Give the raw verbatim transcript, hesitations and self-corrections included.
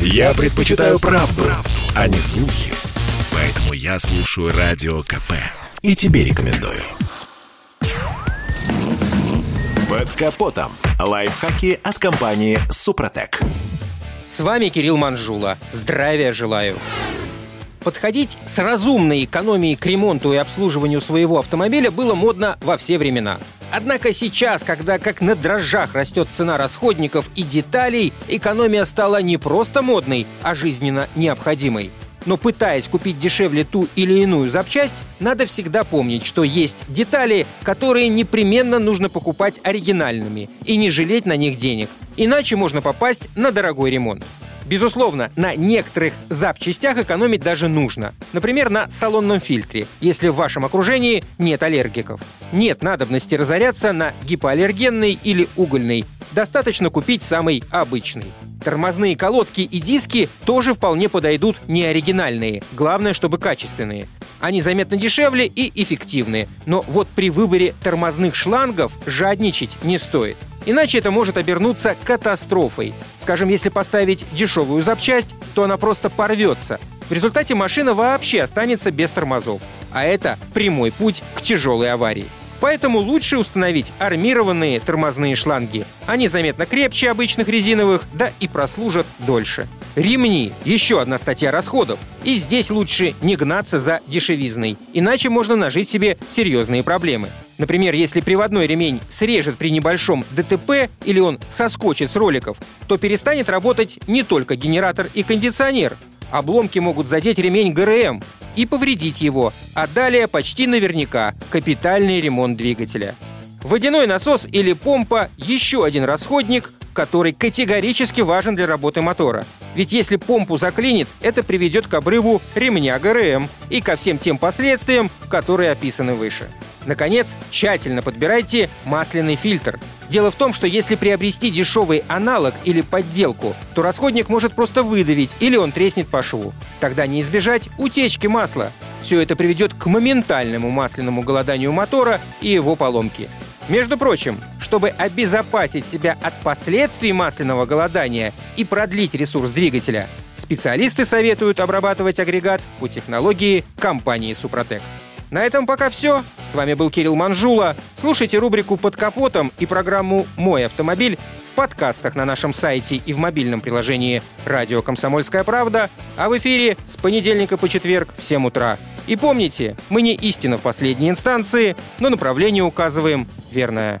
Я предпочитаю правду, правду, а не слухи. Поэтому я слушаю Радио КП. И тебе рекомендую. Под капотом. Лайфхаки от компании «Супротек». С вами Кирилл Манжула. Здравия желаю. Подходить с разумной экономией к ремонту и обслуживанию своего автомобиля было модно во все времена. Однако сейчас, когда как на дрожжах растет цена расходников и деталей, экономия стала не просто модной, а жизненно необходимой. Но пытаясь купить дешевле ту или иную запчасть, надо всегда помнить, что есть детали, которые непременно нужно покупать оригинальными и не жалеть на них денег, иначе можно попасть на дорогой ремонт. Безусловно, на некоторых запчастях экономить даже нужно. Например, на салонном фильтре, если в вашем окружении нет аллергиков. Нет надобности разоряться на гипоаллергенный или угольный. Достаточно купить самый обычный. Тормозные колодки и диски тоже вполне подойдут неоригинальные. Главное, чтобы качественные. Они заметно дешевле и эффективны. Но вот при выборе тормозных шлангов жадничать не стоит. Иначе это может обернуться катастрофой. Скажем, если поставить дешевую запчасть, то она просто порвется. В результате машина вообще останется без тормозов. А это прямой путь к тяжелой аварии. Поэтому лучше установить армированные тормозные шланги. Они заметно крепче обычных резиновых, да и прослужат дольше. Ремни – еще одна статья расходов. И здесь лучше не гнаться за дешевизной, иначе можно нажить себе серьезные проблемы. Например, если приводной ремень срежет при небольшом ДТП или он соскочит с роликов, то перестанет работать не только генератор и кондиционер. Обломки могут задеть ремень ГРМ и повредить его, а далее почти наверняка капитальный ремонт двигателя. Водяной насос или помпа – еще один расходник, который категорически важен для работы мотора. Ведь если помпу заклинит, это приведет к обрыву ремня ГРМ и ко всем тем последствиям, которые описаны выше. Наконец, тщательно подбирайте масляный фильтр. Дело в том, что если приобрести дешевый аналог или подделку, то расходник может просто выдавить или он треснет по шву. Тогда не избежать утечки масла. Все это приведет к моментальному масляному голоданию мотора и его поломке. Между прочим, чтобы обезопасить себя от последствий масляного голодания и продлить ресурс двигателя, специалисты советуют обрабатывать агрегат по технологии компании «Супротек». На этом пока все. С вами был Кирилл Манжула. Слушайте рубрику «Под капотом» и программу «Мой автомобиль» в подкастах на нашем сайте и в мобильном приложении «Радио Комсомольская правда», а в эфире с понедельника по четверг в семь утра. И помните, мы не истина в последней инстанции, но направление указываем верное.